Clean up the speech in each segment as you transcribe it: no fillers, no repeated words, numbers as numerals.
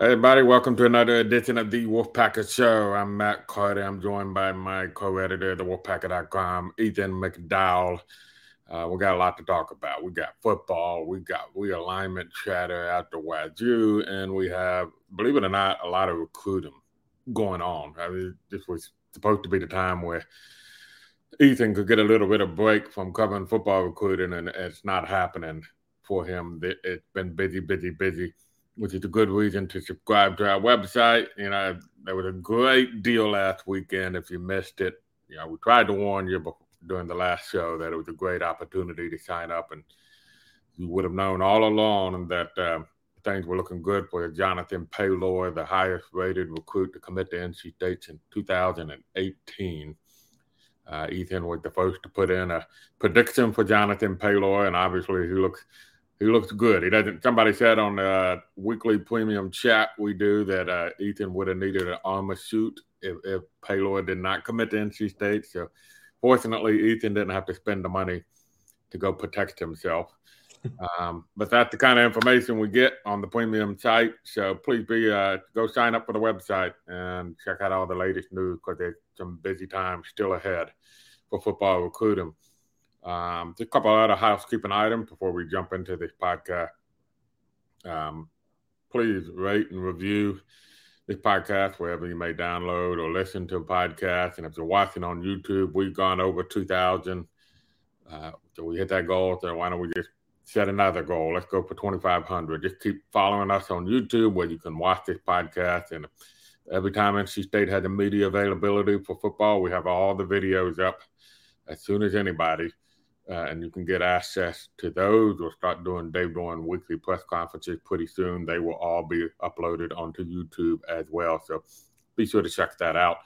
Hey everybody, welcome to another edition of the Wolfpacker Show. I'm Matt Carter. I'm joined by my co-editor, thewolfpacker.com, Ethan McDowell. We got a lot to talk about. We got football, we got realignment chatter out the wazoo, and we have, believe it or not, a lot of recruiting going on. I mean, this was supposed to be the time where Ethan could get a little bit of break from covering football recruiting, and it's not happening for him. It's been busy. Which is a good reason to subscribe to our website. You know, there was a great deal last weekend. If you missed it, you know, we tried to warn you during the last show that it was a great opportunity to sign up, and you would have known all along that things were looking good for Jonathan Paylor, the highest-rated recruit to commit to NC State in 2018. Ethan was the first to put in a prediction for Jonathan Paylor, and obviously he looks good. He doesn't. Somebody said on the weekly premium chat we do that Ethan would have needed an armor suit if Paylor did not commit to NC State. So, fortunately, Ethan didn't have to spend the money to go protect himself. But that's the kind of information we get on the premium site. So, please be go sign up for the website and check out all the latest news, because there's some busy times still ahead for football recruiting. A couple other housekeeping items before we jump into this podcast. Please rate and review this podcast wherever you may download or listen to a podcast. And if you're watching on YouTube, we've gone over 2,000. So we hit that goal. So why don't we just set another goal? Let's go for 2,500. Just keep following us on YouTube where you can watch this podcast. And every time NC State has the media availability for football, we have all the videos up as soon as anybody. And you can get access to those. We'll start doing Dave Doran weekly press conferences pretty soon. They will all be uploaded onto YouTube as well. So be sure to check that out.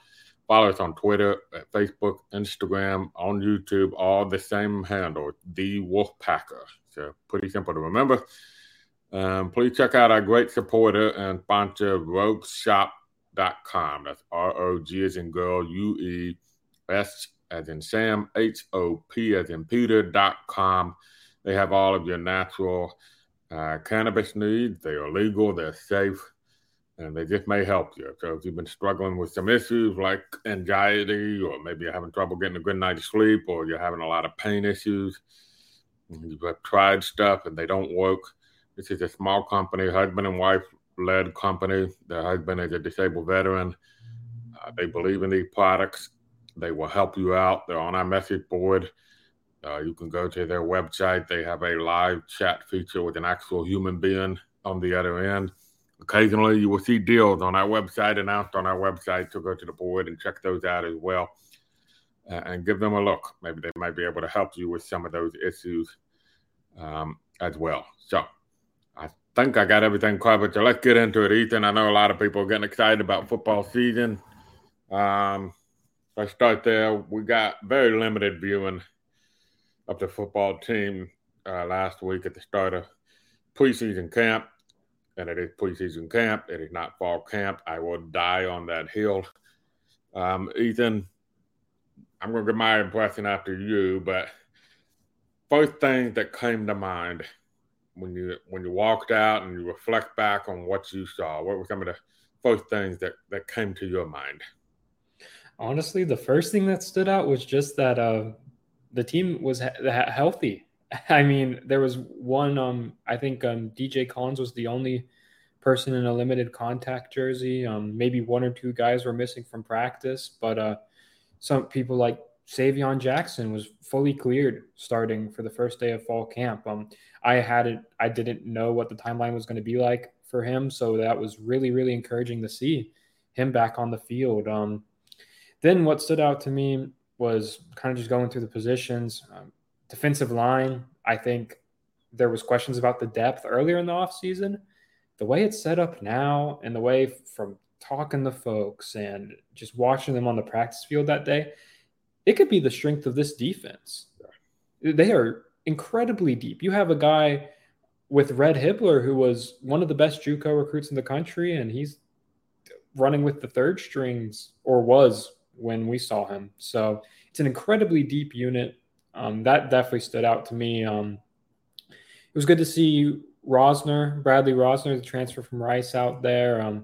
Follow us on Twitter, Facebook, Instagram, on YouTube, all the same handle, The Wolfpacker. So pretty simple to remember. Please check out our great supporter and sponsor, RogueShop.com. That's R-O-G as in girl, U-E-S as in Sam, H-O-P as in Peter.com. They have all of your natural cannabis needs. They are legal, they're safe, and they just may help you. So if you've been struggling with some issues like anxiety, or maybe you're having trouble getting a good night's sleep, or you're having a lot of pain issues, you've tried stuff and they don't work, this is a small company, husband and wife-led company. Their husband is a disabled veteran. They believe in these products. They will help you out. They're on our message board. You can go to their website. They have a live chat feature with an actual human being on the other end. Occasionally, you will see deals on our website, announced on our website. So go to the board and check those out as well, and give them a look. Maybe they might be able to help you with some of those issues as well. So I think I got everything covered. So let's get into it, Ethan. I know a lot of people are getting excited about football season. Let's start there. We got very limited viewing of the football team last week at the start of preseason camp. And it is preseason camp. It is not fall camp. I will die on that hill. Ethan, I'm going to get my impression after you, but first thing that came to mind when you walked out and you reflect back on what you saw, what were some of the first things that came to your mind? Honestly, the first thing that stood out was just that the team was healthy. I mean, there was one, I think DJ Collins was the only person in a limited contact jersey. Maybe one or two guys were missing from practice, but some people like Savion Jackson was fully cleared starting for the first day of fall camp. I didn't know what the timeline was going to be like for him, so that was really, really encouraging to see him back on the field. Then what stood out to me was kind of just going through the positions. Defensive line, I think there was questions about the depth earlier in the offseason. The way it's set up now and the way from talking to folks and just watching them on the practice field that day, it could be the strength of this defense. They are incredibly deep. You have a guy with Red Hibbler who was one of the best JUCO recruits in the country, and he's running with the third strings, or was when we saw him. So it's an incredibly deep unit. That definitely stood out to me. It was good to see Bradley Rosner, the transfer from Rice, out there.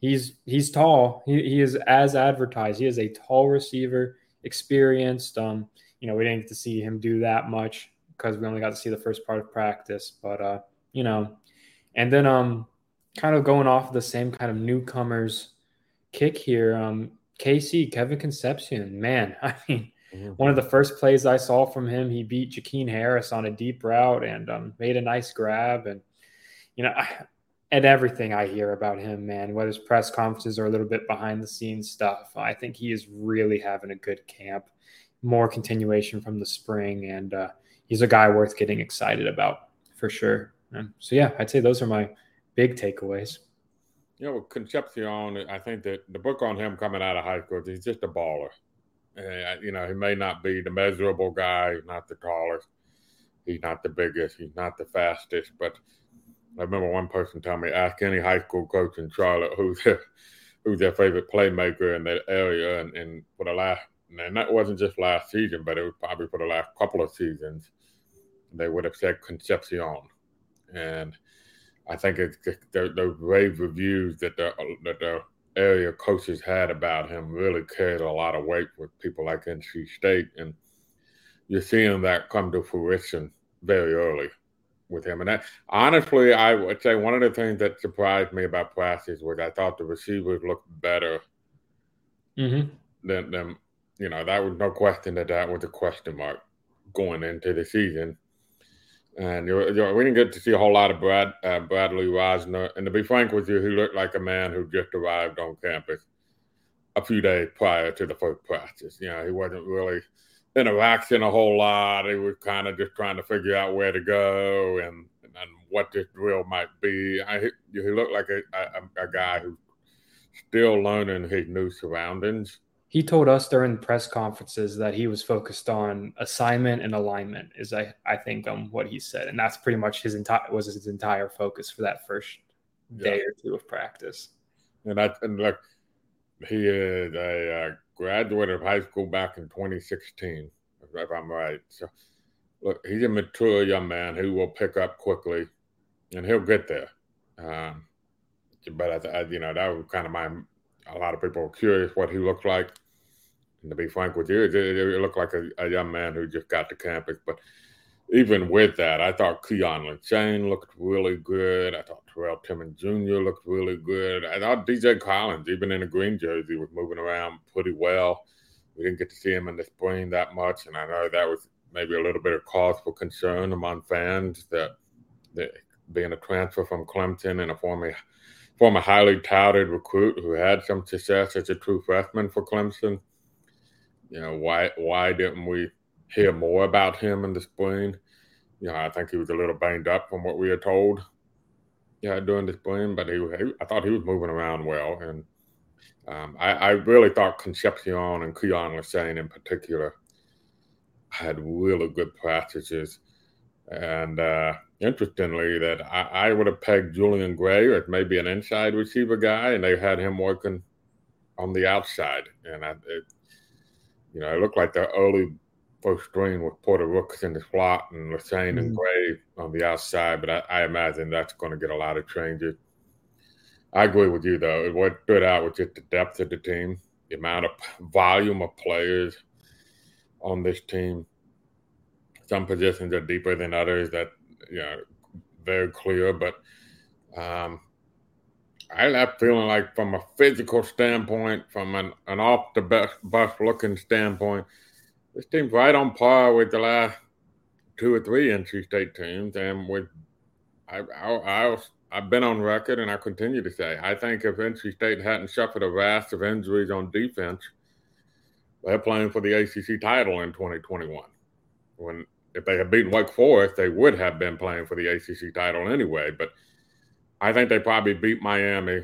He's tall. He is as advertised. He is a tall receiver, experienced. We didn't get to see him do that much because we only got to see the first part of practice. But, and then kind of going off the same kind of newcomers kick here, KC, Kevin Concepcion, man, I mean, one of the first plays I saw from him, he beat Jakeen Harris on a deep route and made a nice grab. And, and everything I hear about him, man, whether it's press conferences or a little bit behind the scenes stuff, I think he is really having a good camp. More continuation from the spring, and he's a guy worth getting excited about for sure. And so, I'd say those are my big takeaways. With Concepcion, I think that the book on him coming out of high school, he's just a baller. He may not be the measurable guy, he's not the tallest, he's not the biggest, he's not the fastest, but I remember one person telling me, ask any high school coach in Charlotte who's their favorite playmaker in that area, and for the last – and that wasn't just last season, but it was probably for the last couple of seasons, they would have said Concepcion. And I think it's just those rave reviews that the area coaches had about him really carried a lot of weight with people like NC State. And you're seeing that come to fruition very early with him. And that, honestly, I would say one of the things that surprised me about practice was I thought the receivers looked better than them. That was no question that was a question mark going into the season. And we didn't get to see a whole lot of Bradley Rosner. And to be frank with you, he looked like a man who just arrived on campus a few days prior to the first practice. He wasn't really interacting a whole lot. He was kind of just trying to figure out where to go and what this drill might be. He looked like a guy who's still learning his new surroundings. He told us during press conferences that he was focused on assignment and alignment is, I think, what he said. And that's pretty much his entire focus for that first day or two of practice. And look, he is a graduate of high school back in 2016, if I'm right. So, look, he's a mature young man who will pick up quickly, and he'll get there. But, that was kind of a lot of people are curious what he looked like. And to be frank with you, it looked like a young man who just got to campus. But even with that, I thought Keon LeChane looked really good. I thought Terrell Timmons Jr. looked really good. I thought DJ Collins, even in a green jersey, was moving around pretty well. We didn't get to see him in the spring that much. And I know that was maybe a little bit of cause for concern among fans that being a transfer from Clemson and a former highly touted recruit who had some success as a true freshman for Clemson. Why didn't we hear more about him in the spring? I think he was a little banged up from what we were told during the spring, but I thought he was moving around well. And I really thought Concepcion and Keon LeChane in particular had really good practices. And interestingly, that I would have pegged Julian Gray as maybe an inside receiver guy, and they had him working on the outside. And it looked like the early first string with Porter Rooks in the slot and LeChane and Gray on the outside. But I imagine that's going to get a lot of changes. I agree with you, though. What stood out was just the depth of the team, the amount of volume of players on this team. Some positions are deeper than others. That, very clear. But I left feeling like from a physical standpoint, from an off-the-bus looking standpoint, this team's right on par with the last two or three NC State teams. And I've been on record, and I continue to say, I think if NC State hadn't suffered a rash of injuries on defense, they're playing for the ACC title in 2021. When If they had beaten Wake Forest, they would have been playing for the ACC title anyway. But I think they probably beat Miami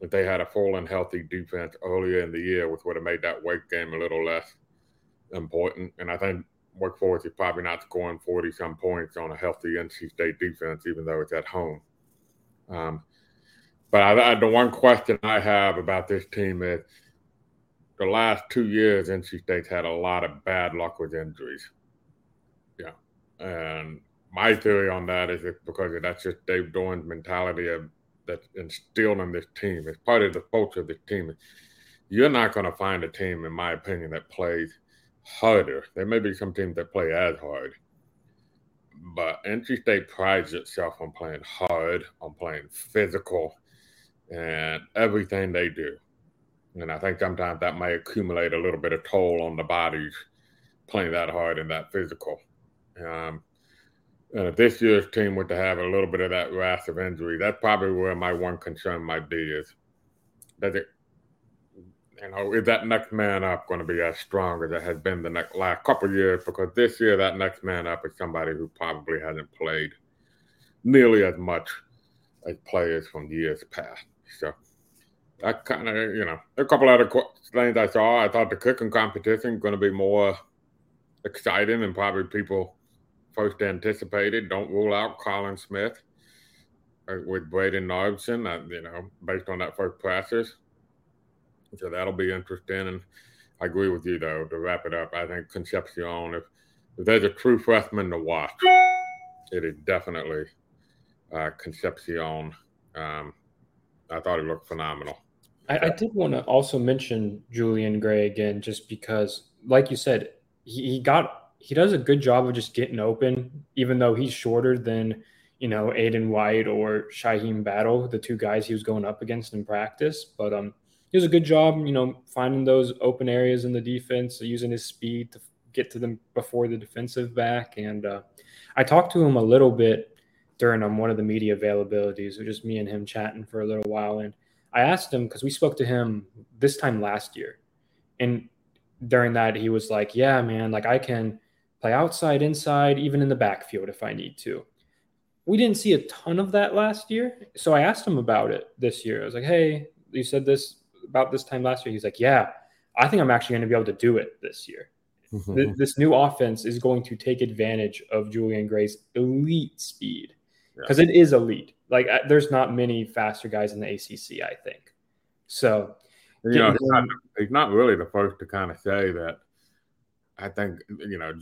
if they had a full and healthy defense earlier in the year, which would have made that Wake game a little less important. And I think Wake Forest is probably not scoring 40-some points on a healthy NC State defense, even though it's at home. But the one question I have about this team is the last 2 years, NC State's had a lot of bad luck with injuries. Yeah. And my theory on that is it's because that's just Dave Doran's mentality of that's instilled in this team. It's part of the culture of this team. You're not going to find a team, in my opinion, that plays harder. There may be some teams that play as hard, but NC State prides itself on playing hard, on playing physical, and everything they do. And I think sometimes that may accumulate a little bit of toll on the bodies playing that hard and that physical. And if this year's team were to have a little bit of that rash of injury, that's probably where my one concern might be is, does it, is that next man up going to be as strong as it has been the last couple of years? Because this year, that next man up is somebody who probably hasn't played nearly as much as players from years past. So that kind of, a couple other things I saw. I thought the kicking competition was going to be more exciting than probably people first anticipated. Don't rule out Colin Smith with Braden Narbson, based on that first practice. So that'll be interesting. And I agree with you, though, to wrap it up. I think Concepcion, if there's a true freshman to watch, it is definitely Concepcion. I thought he looked phenomenal. I did want to also mention Julian Gray again, just because, like you said, he does a good job of just getting open, even though he's shorter than, Aiden White or Shaheem Battle, the two guys he was going up against in practice. But he does a good job, finding those open areas in the defense, using his speed to get to them before the defensive back. And I talked to him a little bit during one of the media availabilities, or just me and him chatting for a little while. And I asked him, because we spoke to him this time last year. And during that, he was like, yeah, man, like I can play outside, inside, even in the backfield if I need to. We didn't see a ton of that last year. So I asked him about it this year. I was like, hey, you said this about this time last year. He's like, yeah, I think I'm actually going to be able to do it this year. Mm-hmm. This new offense is going to take advantage of Julian Gray's elite speed, because it is elite. Like there's not many faster guys in the ACC, I think. So he's not really the first to kind of say that. I think,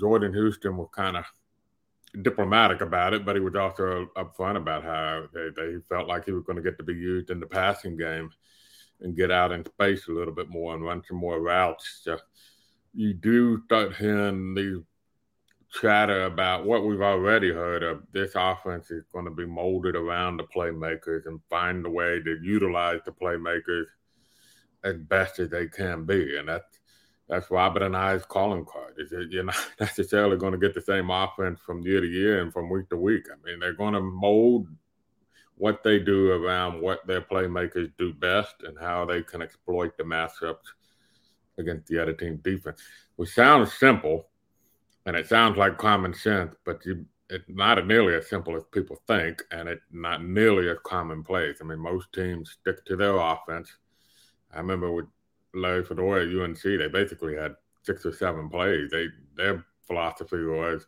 Jordan Houston was kind of diplomatic about it, but he was also upfront about how they felt like he was going to get to be used in the passing game and get out in space a little bit more and run some more routes. So you do start hearing the chatter about what we've already heard of. This offense is going to be molded around the playmakers and find a way to utilize the playmakers as best as they can be. And that's Robert and I's calling card. You're not necessarily going to get the same offense from year to year and from week to week. I mean, they're going to mold what they do around what their playmakers do best and how they can exploit the matchups against the other team's defense, which sounds simple, and it sounds like common sense, but it's not nearly as simple as people think, and it's not nearly as commonplace. I mean, most teams stick to their offense. I remember with Larry Fedora at UNC, they basically had 6 or 7 plays. Their philosophy was,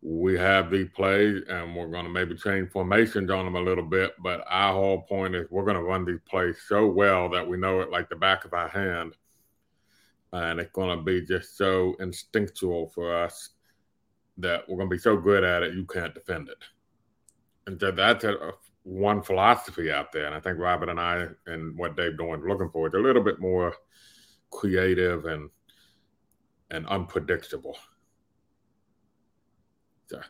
we have these plays and we're going to maybe change formations on them a little bit, but our whole point is we're going to run these plays so well that we know it like the back of our hand, and it's going to be just so instinctual for us that we're going to be so good at it you can't defend it. And so that's one philosophy out there, and I think Robert and I and what Dave Doran's looking for is a little bit more creative and unpredictable. So,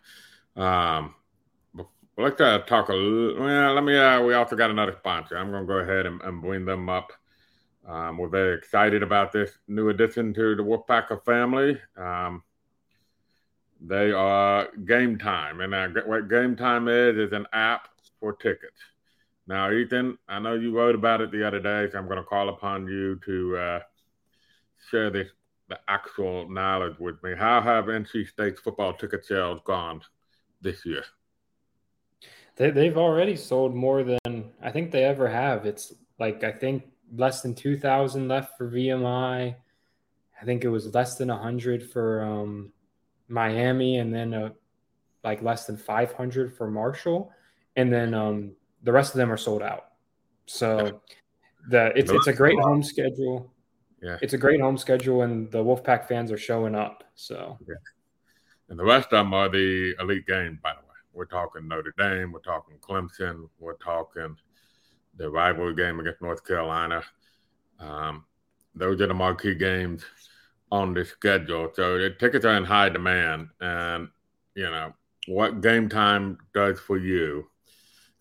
let's talk a little. Well, we also got another sponsor. I'm going to go ahead and bring them up. We're very excited about this new addition to the Wolfpacker family. They are Game Time, and what Game Time is an app for tickets. Now, Ethan, I know you wrote about it the other day, so I'm going to call upon you to share this the actual knowledge with me. How have NC State's football ticket sales gone this year? They've already sold more than I think they ever have. It's like, I think less than 2,000 left for VMI. I think it was less than 100 for Miami, and then like less than 500 for Marshall. And then the rest of them are sold out. So it's a great home schedule. Yeah. It's a great home schedule, and the Wolfpack fans are showing up. So, yeah. And the rest of them are the elite games, by the way. We're talking Notre Dame. We're talking Clemson. We're talking the rivalry game against North Carolina. Those are the marquee games on the schedule. So the tickets are in high demand. And, you know, what Game Time does for you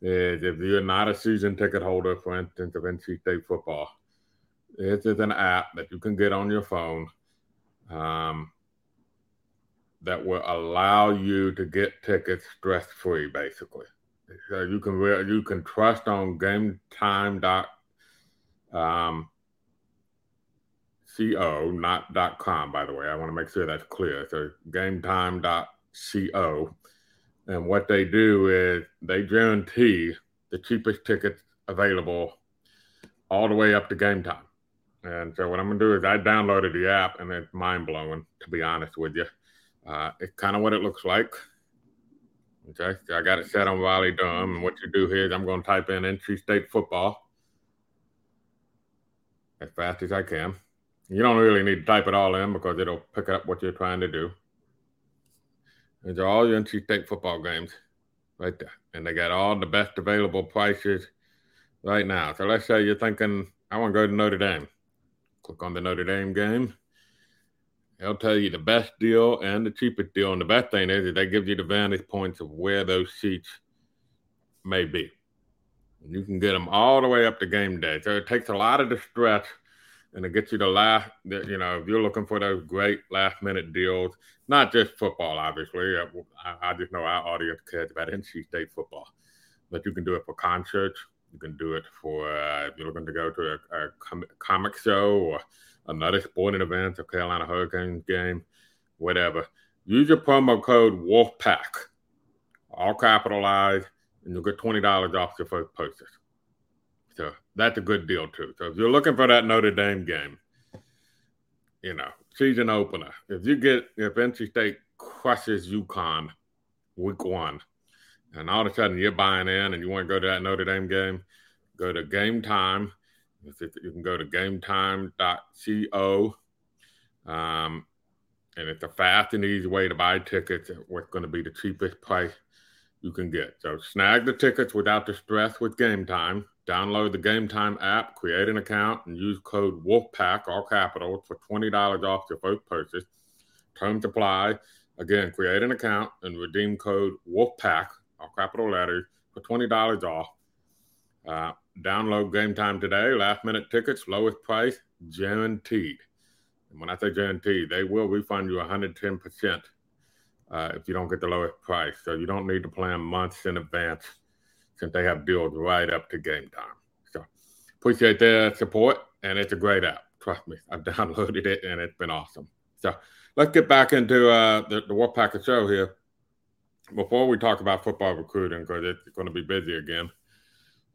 is if you're not a season ticket holder, for instance, of NC State football, this is an app that you can get on your phone that will allow you to get tickets stress-free, basically. So you can trust on GameTime.co, not .com, by the way. I want to make sure that's clear. So GameTime.co. And what they do is they guarantee the cheapest tickets available all the way up to game time. And so what I'm going to do is I downloaded the app, and it's mind-blowing, to be honest with you. It's kind of what it looks like. Okay, so I got it set on Raleigh-Durham. And what you do here is I'm going to type in NC State football as fast as I can. You don't really need to type it all in because it'll pick up what you're trying to do. These are all your NC State football games right there. And they got all the best available prices right now. So let's say you're thinking, I want to go to Notre Dame. Click on the Notre Dame game. They'll tell you the best deal and the cheapest deal. And the best thing is that they give you the vantage points of where those seats may be. And you can get them all the way up to game day. So it takes a lot of distress, and it gets you the last, you know, if you're looking for those great last-minute deals, not just football, obviously. I just know our audience cares about NC State football. But you can do it for concerts. You can do it for if you're looking to go to a comic show or another sporting event, a Carolina Hurricanes game, whatever. Use your promo code WOLFPACK, all capitalized, and you'll get $20 off your first purchase. So that's a good deal, too. So if you're looking for that Notre Dame game, you know, season opener, if NC State crushes UConn week one, and all of a sudden you're buying in and you want to go to that Notre Dame game, go to Game Time. You can go to GameTime.co. And it's a fast and easy way to buy tickets at what's going to be the cheapest price you can get. So snag the tickets without the stress with Game Time. Download the Game Time app, create an account, and use code WOLFPACK, all capitals, for $20 off your first purchase. Terms apply. Again, create an account and redeem code WOLFPACK, all capital letters, for $20 off. Download Game Time today. Last-minute tickets, lowest price, guaranteed. And when I say guaranteed, they will refund you 110% if you don't get the lowest price. So you don't need to plan months in advance, since they have deals right up to game time. So appreciate their support, and it's a great app. Trust me, I've downloaded it, and it's been awesome. So let's get back into the Wolfpacker show here. Before we talk about football recruiting, because it's going to be busy again,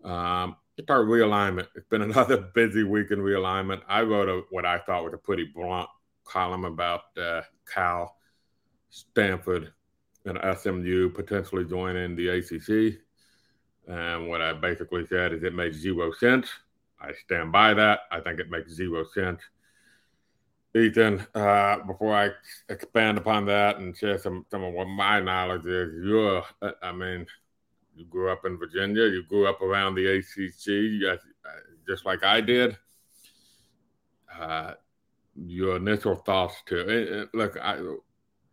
it's our realignment. It's been another busy week in realignment. I wrote what I thought was a pretty blunt column about Cal, Stanford, and SMU potentially joining the ACC. And what I basically said is it makes 0 sense. I stand by that. I think it makes 0 sense. Ethan, before I expand upon that and share some of what my knowledge is, you grew up in Virginia. You grew up around the ACC, just like I did. Your initial thoughts to it, look,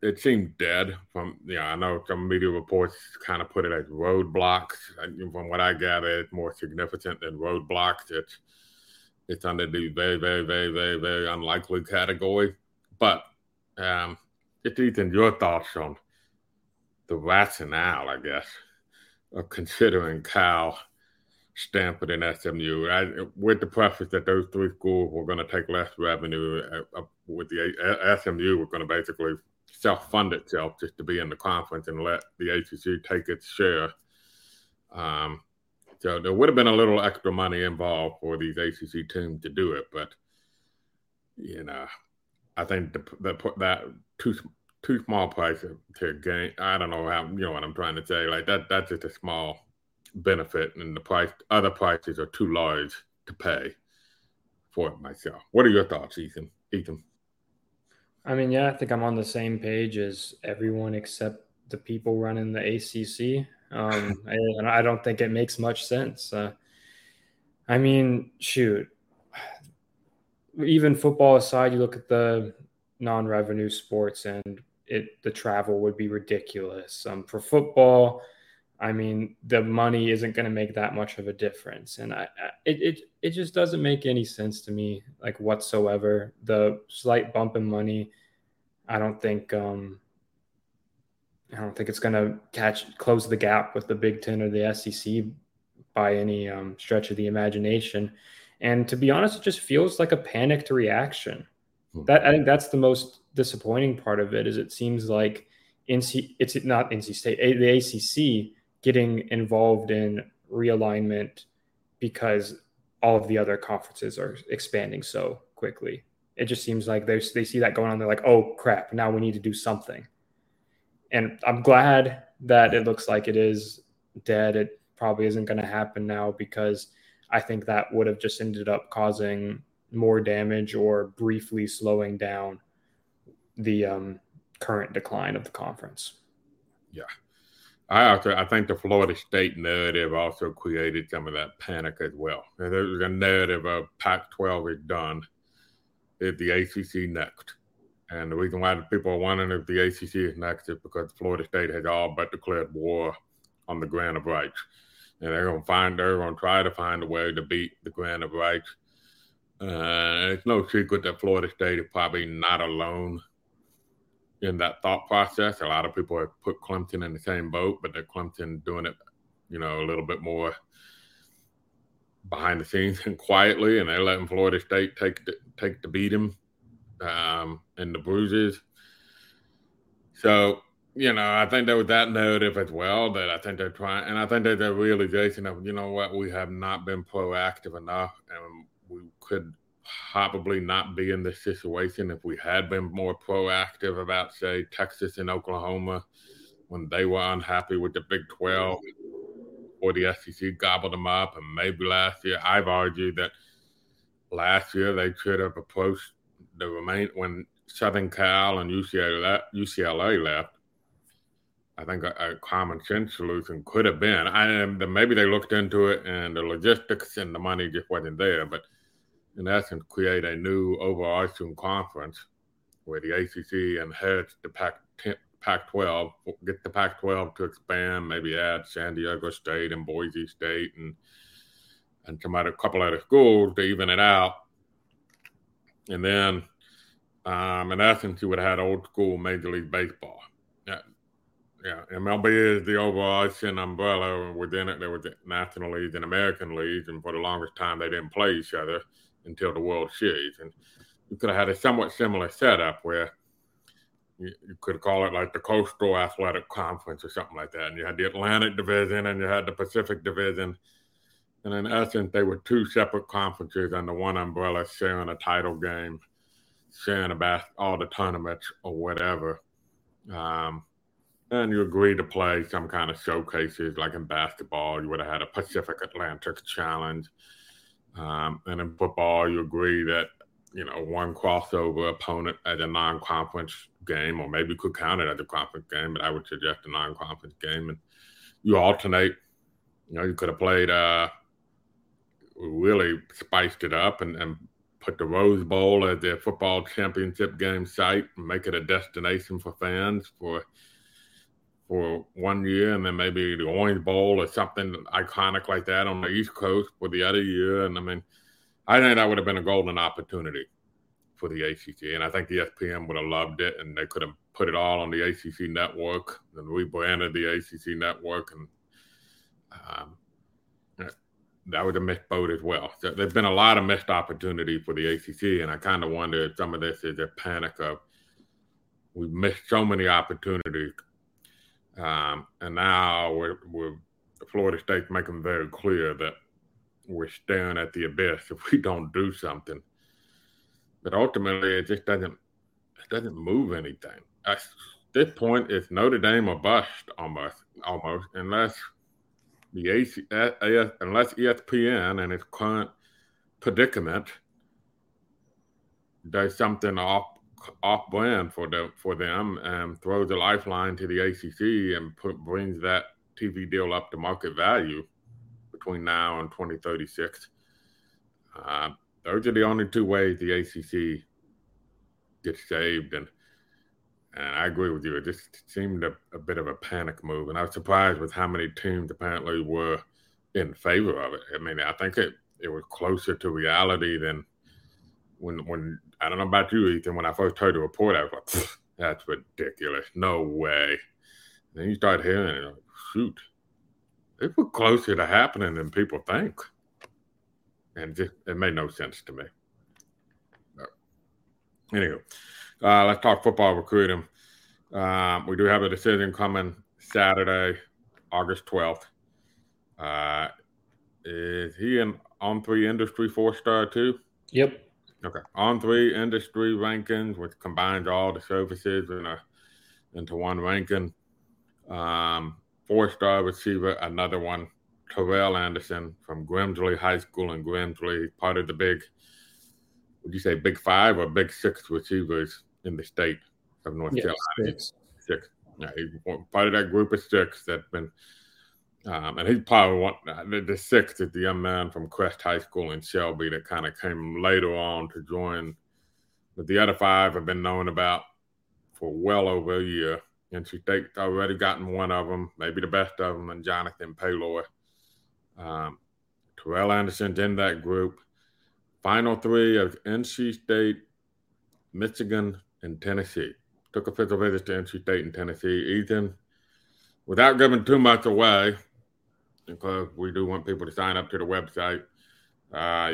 it seemed dead from, I know some media reports kind of put it as roadblocks. From what I gather, it's more significant than roadblocks. It's under the very, very, very, very, very unlikely category. But it's, Ethan, your thoughts on the rationale, I guess, of considering Cal Stanford and SMU, with the preface that those three schools were going to take less revenue. With the SMU, we're going to basically self-fund itself just to be in the conference and let the ACC take its share. So there would have been a little extra money involved for these ACC teams to do it, but you know, I think that too small price to gain. I don't know how, you know what I'm trying to say. Like that's just a small benefit, and the price, other prices are too large to pay for it myself. What are your thoughts, Ethan? I mean, yeah, I think I'm on the same page as everyone except the people running the ACC. And I don't think it makes much sense. I mean, shoot, even football aside, you look at the non-revenue sports and the travel would be ridiculous. For football, I mean, the money isn't going to make that much of a difference. And it just doesn't make any sense to me, like whatsoever. The slight bump in money, I don't think it's going to close the gap with the Big Ten or the SEC by any stretch of the imagination. And to be honest, it just feels like a panicked reaction. I think that's the most disappointing part of it, is it seems like it's not NC State, the ACC getting involved in realignment because all of the other conferences are expanding so quickly. It just seems like they see that going on. They're like, oh, crap, now we need to do something. And I'm glad that it looks like it is dead. It probably isn't going to happen now, because I think that would have just ended up causing more damage or briefly slowing down the current decline of the conference. Yeah. I think the Florida State narrative also created some of that panic as well. There's a narrative of Pac-12 is done, is the ACC next? And the reason why people are wondering if the ACC is next is because Florida State has all but declared war on the Grant of Rights. And they're going to try to find a way to beat the Grant of Rights. It's no secret that Florida State is probably not alone in that thought process. A lot of people have put Clemson in the same boat, but they're Clemson doing it, you know, a little bit more behind the scenes and quietly, and they're letting Florida State take the beating. And the bruises. So, you know, I think there was that narrative as well, that I think they're trying, and I think there's a realization of, you know what, we have not been proactive enough, and we could probably not be in this situation if we had been more proactive about, say, Texas and Oklahoma when they were unhappy with the Big 12 or the SEC gobbled them up. And maybe last year, I've argued that last year they should have approached when Southern Cal and UCLA left, I think a common sense solution could have been. Maybe they looked into it and the logistics and the money just wasn't there, but in essence, create a new overarching conference where the ACC inherits the Pac-12, get the Pac-12 to expand, maybe add San Diego State and Boise State and some other couple other schools to even it out. And then, in essence, you would have had old school Major League Baseball. Yeah. MLB is the overarching umbrella. Within it, there were the National League and American League, and for the longest time, they didn't play each other until the World Series. And you could have had a somewhat similar setup where you could call it like the Coastal Athletic Conference or something like that. And you had the Atlantic Division and you had the Pacific Division. And in essence, they were two separate conferences under one umbrella, sharing a title game, sharing about all the tournaments or whatever. And you agreed to play some kind of showcases, like in basketball, you would have had a Pacific Atlantic Challenge. And in football, you agree that, you know, one crossover opponent at a non-conference game, or maybe you could count it as a conference game, but I would suggest a non-conference game. And you alternate, you know, you could have played really spiced it up and put the Rose Bowl as their football championship game site and make it a destination for fans for 1 year, and then maybe the Orange Bowl or something iconic like that on the East Coast for the other year. And, I mean, I think that would have been a golden opportunity for the ACC, and I think the ESPN would have loved it, and they could have put it all on the ACC network and rebranded the ACC network. And that would have boded well. There's been a lot of missed opportunity for the ACC, and I kind of wonder if some of this is a panic of we've missed so many opportunities, and now we're Florida State's making very clear that we're staring at the abyss if we don't do something. But ultimately, it just doesn't move anything. At this point, it's Notre Dame or bust almost, unless the unless ESPN and its current predicament does something off-brand for them and throws a lifeline to the ACC and brings that TV deal up to market value between now and 2036. Those are the only two ways the ACC gets saved, and I agree with you. It just seemed a bit of a panic move, and I was surprised with how many teams apparently were in favor of it. I mean, I think it was closer to reality than when I don't know about you, Ethan, when I first heard the report, I was like, that's ridiculous. No way. And then you start hearing it, like, shoot, it was closer to happening than people think. And just, it made no sense to me. So, anyway, let's talk football recruiting. We do have a decision coming Saturday, August 12th. Is he an On3 Industry 4-star too? Yep. Okay. On3 Industry rankings, which combines all the services into one ranking. 4-star receiver, another one, Terrell Anderson from Grimsley High School in Grimsley, part of the big, would you say big five or big six receivers in the state of North Carolina? Six. Yeah, he's part of that group of six that's been, and he's probably one, the sixth is the young man from Crest High School in Shelby that kind of came later on to join. But the other five have been known about for well over a year. NC State's already gotten one of them, maybe the best of them, and Jonathan Paylor. Terrell Anderson's in that group. Final three of NC State, Michigan, and Tennessee. Took official visits to NC State and Tennessee. Ethan, without giving too much away, because we do want people to sign up to the website,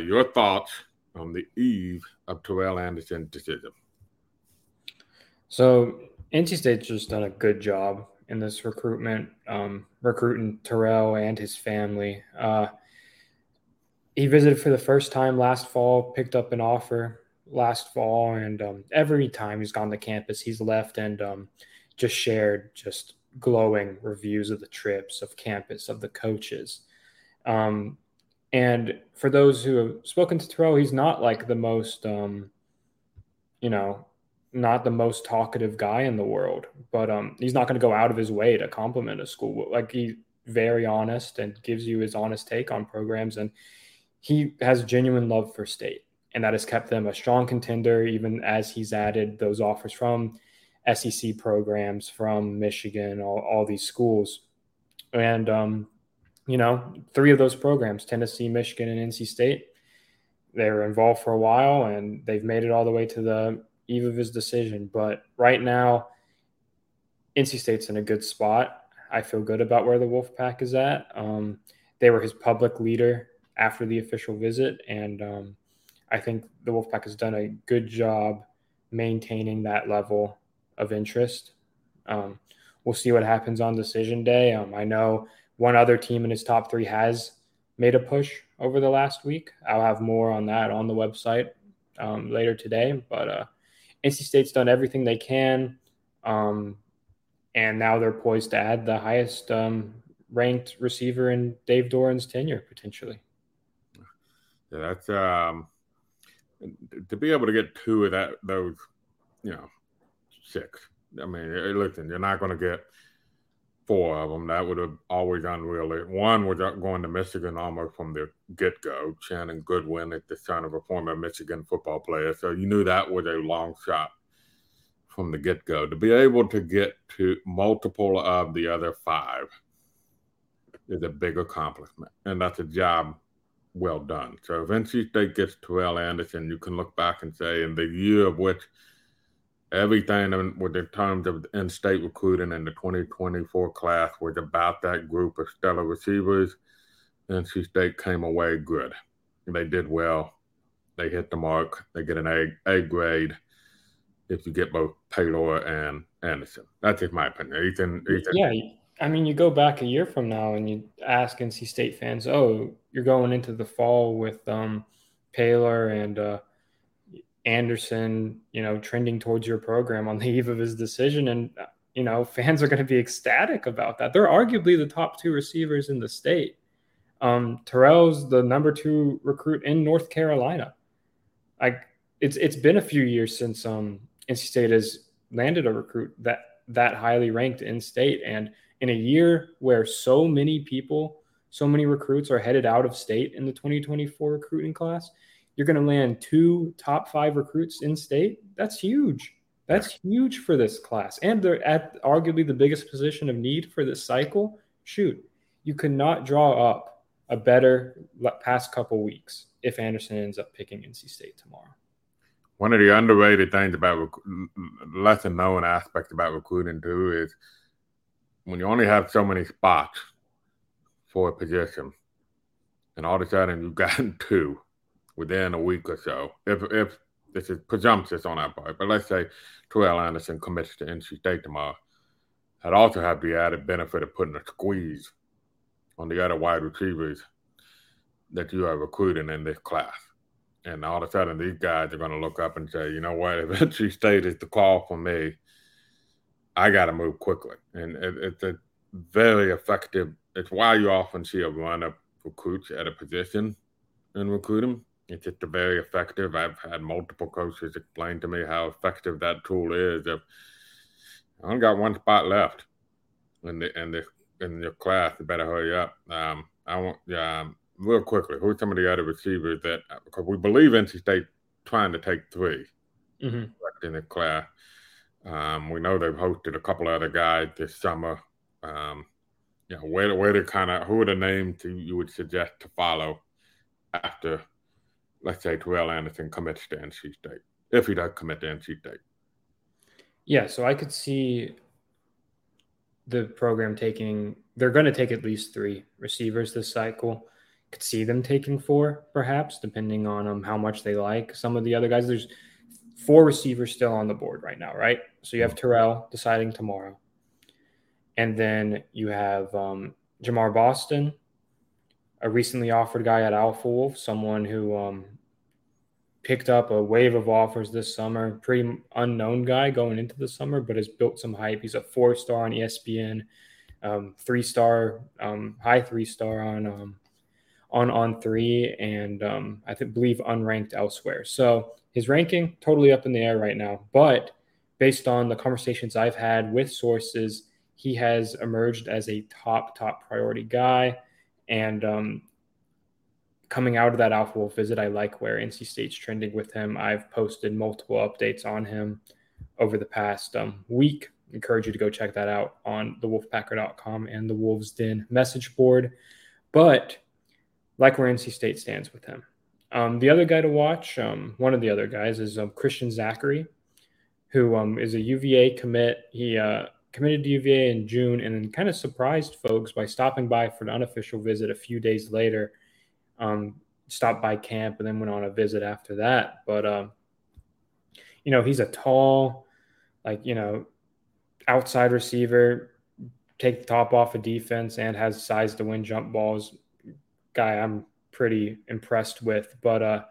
your thoughts on the eve of Terrell Anderson's decision. So NC State's just done a good job in this recruitment, recruiting Terrell and his family. He visited for the first time last fall, picked up an offer last fall, and every time he's gone to campus, he's left and just shared just glowing reviews of the trips, of campus, of the coaches. And for those who have spoken to Terrell, he's not like the most, not the most talkative guy in the world, but he's not going to go out of his way to compliment a school. Like, he's very honest and gives you his honest take on programs, and he has genuine love for state, and that has kept them a strong contender even as he's added those offers from SEC programs, from Michigan, all these schools. And, three of those programs, Tennessee, Michigan, and NC State, they were involved for a while, and they've made it all the way to the eve of his decision. But right now, NC State's in a good spot. I feel good about where the Wolfpack is at. They were his public leader after the official visit, and I think the Wolfpack has done a good job maintaining that level of interest. We'll see what happens on decision day. I know one other team in his top three has made a push over the last week. I'll have more on that on the website later today, but NC State's done everything they can, and now they're poised to add the highest ranked receiver in Dave Doran's tenure, potentially. Yeah, that's to be able to get two of that, those, six. I mean, listen, you're not going to get four of them. That would have always unreal. One was going to Michigan almost from the get-go. Shannon Goodwin is the son of a former Michigan football player, so you knew that was a long shot from the get-go. To be able to get to multiple of the other five is a big accomplishment, and that's a job well done. So if NC State gets Terrell Anderson, you can look back and say, in the year of which everything with the terms of in-state recruiting in the 2024 class was about that group of stellar receivers, NC State came away good. They did well. They hit the mark. They get an A grade if you get both Paylor and Anderson. That's just my opinion. Ethan. Yeah, I mean, you go back a year from now and you ask NC State fans, oh, you're going into the fall with Paylor and Anderson, you know, trending towards your program on the eve of his decision. And, you know, fans are going to be ecstatic about that. They're arguably the top two receivers in the state. Terrell's the number two recruit in North Carolina. It's been a few years since NC State has landed a recruit that highly ranked in state. And in a year where so many recruits are headed out of state in the 2024 recruiting class, you're going to land two top five recruits in state. That's huge. That's huge for this class. And they're at arguably the biggest position of need for this cycle. Shoot, you could not draw up a better past couple weeks if Anderson ends up picking NC State tomorrow. One of the underrated things about lesser known aspect about recruiting too is when you only have so many spots for a position, and all of a sudden you've gotten two within a week or so. If this is presumptuous on our part, but let's say Terrell Anderson commits to NC State tomorrow, I'd also have the added benefit of putting a squeeze on the other wide receivers that you are recruiting in this class. And all of a sudden, these guys are going to look up and say, you know what, if NC State is the call for me, I got to move quickly. And it's a very effective – it's why you often see a run-up recruits at a position and recruit them. It's just a very effective – I've had multiple coaches explain to me how effective that tool is. If I only got one spot left in your class, you better hurry up. Real quickly, who are some of the other receivers that – because we believe NC State trying to take three in the class. We know they've hosted a couple other guys this summer. Where to kind of – who are the names you would suggest to follow after, let's say, Terrell Anderson commits to NC State, if he does commit to NC State? Yeah, so I could see the program taking – they're going to take at least three receivers this cycle. Could see them taking four, perhaps, depending on how much they like some of the other guys. There's four receivers still on the board right now, right? So you have Terrell deciding tomorrow. And then you have Jamar Boston, a recently offered guy at Alpha Wolf, someone who picked up a wave of offers this summer, pretty unknown guy going into the summer, but has built some hype. He's a four-star on ESPN, high three-star on three and I believe unranked elsewhere. So his ranking totally up in the air right now, but based on the conversations I've had with sources, he has emerged as a top priority guy. And coming out of that Alpha Wolf visit, I like where NC State's trending with him. I've posted multiple updates on him over the past week. Encourage you to go check that out on thewolfpacker.com and the Wolves Den message board. But like where NC State stands with him. The other guy to watch, one of the other guys, is Christian Zachary, who is a UVA commit. He committed to UVA in June and then kind of surprised folks by stopping by for an unofficial visit a few days later, stopped by camp and then went on a visit after that. But, he's a tall, outside receiver, take the top off of defense and has size to win jump balls. Guy I'm pretty impressed with, but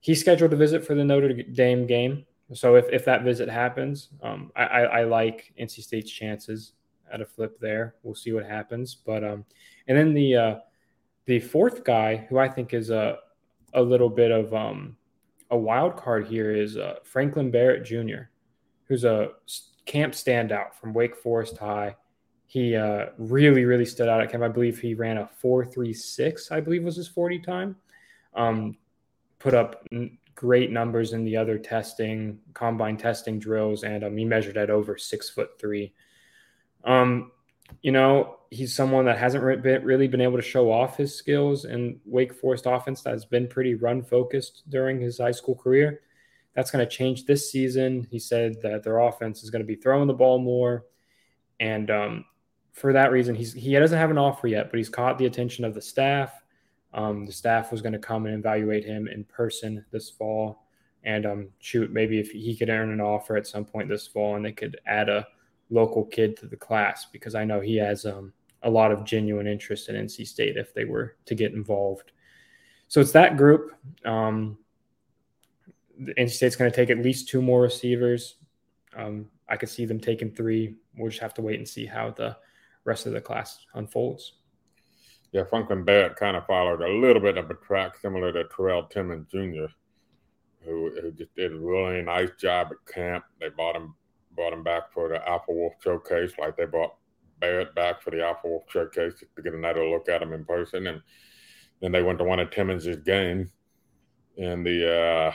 he's scheduled to visit for the Notre Dame game. So if that visit happens, I like NC State's chances at a flip there. We'll see what happens. But and then the fourth guy who I think is a little bit of a wild card here is Franklin Barrett Jr., who's a camp standout from Wake Forest High. He really, really stood out at camp. I believe he ran a 4.36, I believe was his 40 time. Put up great numbers in the other combine testing drills, and he measured at over 6'3". He's someone that hasn't really been able to show off his skills in Wake Forest offense that has been pretty run-focused during his high school career. That's going to change this season. He said that their offense is going to be throwing the ball more, and for that reason, he doesn't have an offer yet, but he's caught the attention of the staff. The staff was going to come and evaluate him in person this fall and shoot, maybe if he could earn an offer at some point this fall and they could add a local kid to the class, because I know he has a lot of genuine interest in NC State if they were to get involved. So it's that group. NC State's going to take at least two more receivers. I could see them taking three. We'll just have to wait and see how the rest of the class unfolds. Yeah, Franklin Barrett kind of followed a little bit of a track similar to Terrell Timmons Jr., who just did a really nice job at camp. They brought him back for the Alpha Wolf Showcase, like they brought Barrett back for the Alpha Wolf Showcase to get another look at him in person. And then they went to one of Timmons' games in the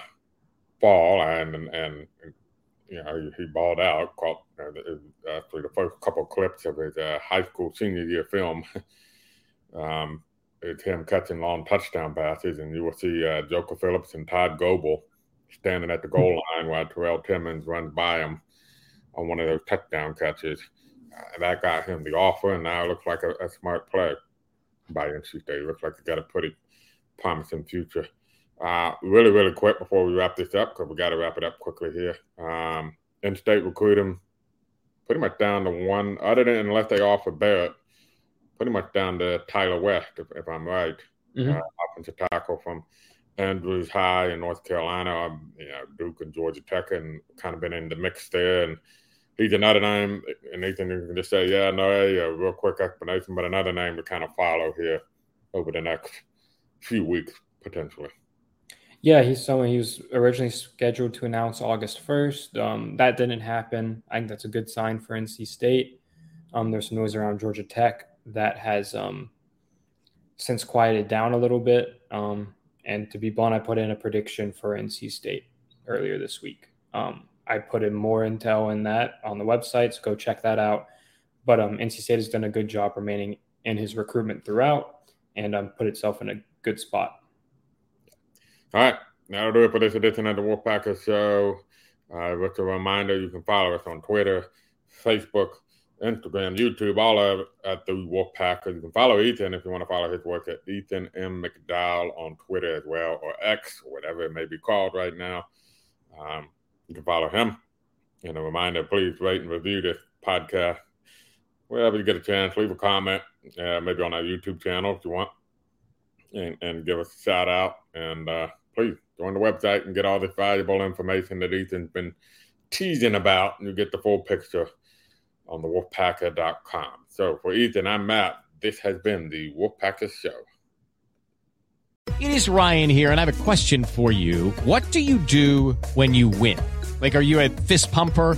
fall, and you know, he balled out. Caught through the first couple of clips of his high school senior year film. It's him catching long touchdown passes, and you will see Joker Phillips and Todd Goble standing at the goal line while Terrell Timmons runs by him on one of those touchdown catches. That got him the offer, and now it looks like a smart play by NC State. It looks like it got a pretty promising future. Really, really quick before we wrap this up, because we got to wrap it up quickly here. In-state recruiting pretty much down to one, other than unless they offer Barrett, pretty much down to Tyler West, if I'm right. Mm-hmm. Offensive tackle from Andrews High in North Carolina, you know, Duke and Georgia Tech, and kind of been in the mix there. And he's another name, and Nathan, you can just say, yeah, no, hey, a real quick explanation, but another name to kind of follow here over the next few weeks, potentially. Yeah, he's someone he was originally scheduled to announce August 1st. That didn't happen. I think that's a good sign for NC State. There's some noise around Georgia Tech that has since quieted down a little bit. And to be blunt, I put in a prediction for NC State earlier this week. I put in more intel in that on the website, so go check that out. But NC State has done a good job remaining in his recruitment throughout and put itself in a good spot. All right, that'll do it for this edition of the Wolfpacker Show. Just a reminder, you can follow us on Twitter, Facebook, Instagram, YouTube, all of it at the Wolfpacker. You can follow Ethan if you want to follow his work at Ethan M. McDowell on Twitter as well, or X, or whatever it may be called right now. You can follow him. And a reminder, please rate and review this podcast wherever you get a chance. Leave a comment, maybe on our YouTube channel if you want, and give us a shout out. And please join the website and get all this valuable information that Ethan's been teasing about. And you get the full picture on thewolfpacker.com. So for Ethan, I'm Matt. This has been the Wolfpacker Show. It is Ryan here, and I have a question for you. What do you do when you win? Like, are you a fist pumper?